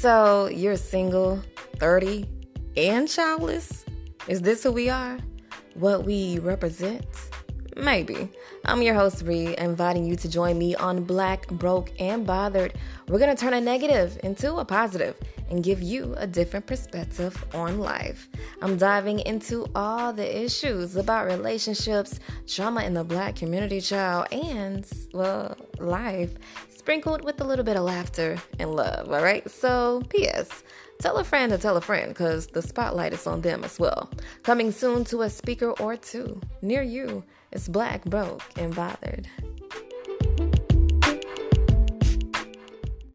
So you're single, 30, and childless? Is this who we are? What we represent? Maybe. I'm your host, Bree, inviting you to join me on Black, Broke, and Bothered. We're going to turn a negative into a positive and give you a different perspective on life. I'm diving into all the issues about relationships, trauma in the Black community, child, and, well, life, sprinkled with a little bit of laughter and love, all right? So, P.S., tell a friend to tell a friend, because the spotlight is on them as well. Coming soon to a speaker or two near you. It's Black, Broke, and Bothered.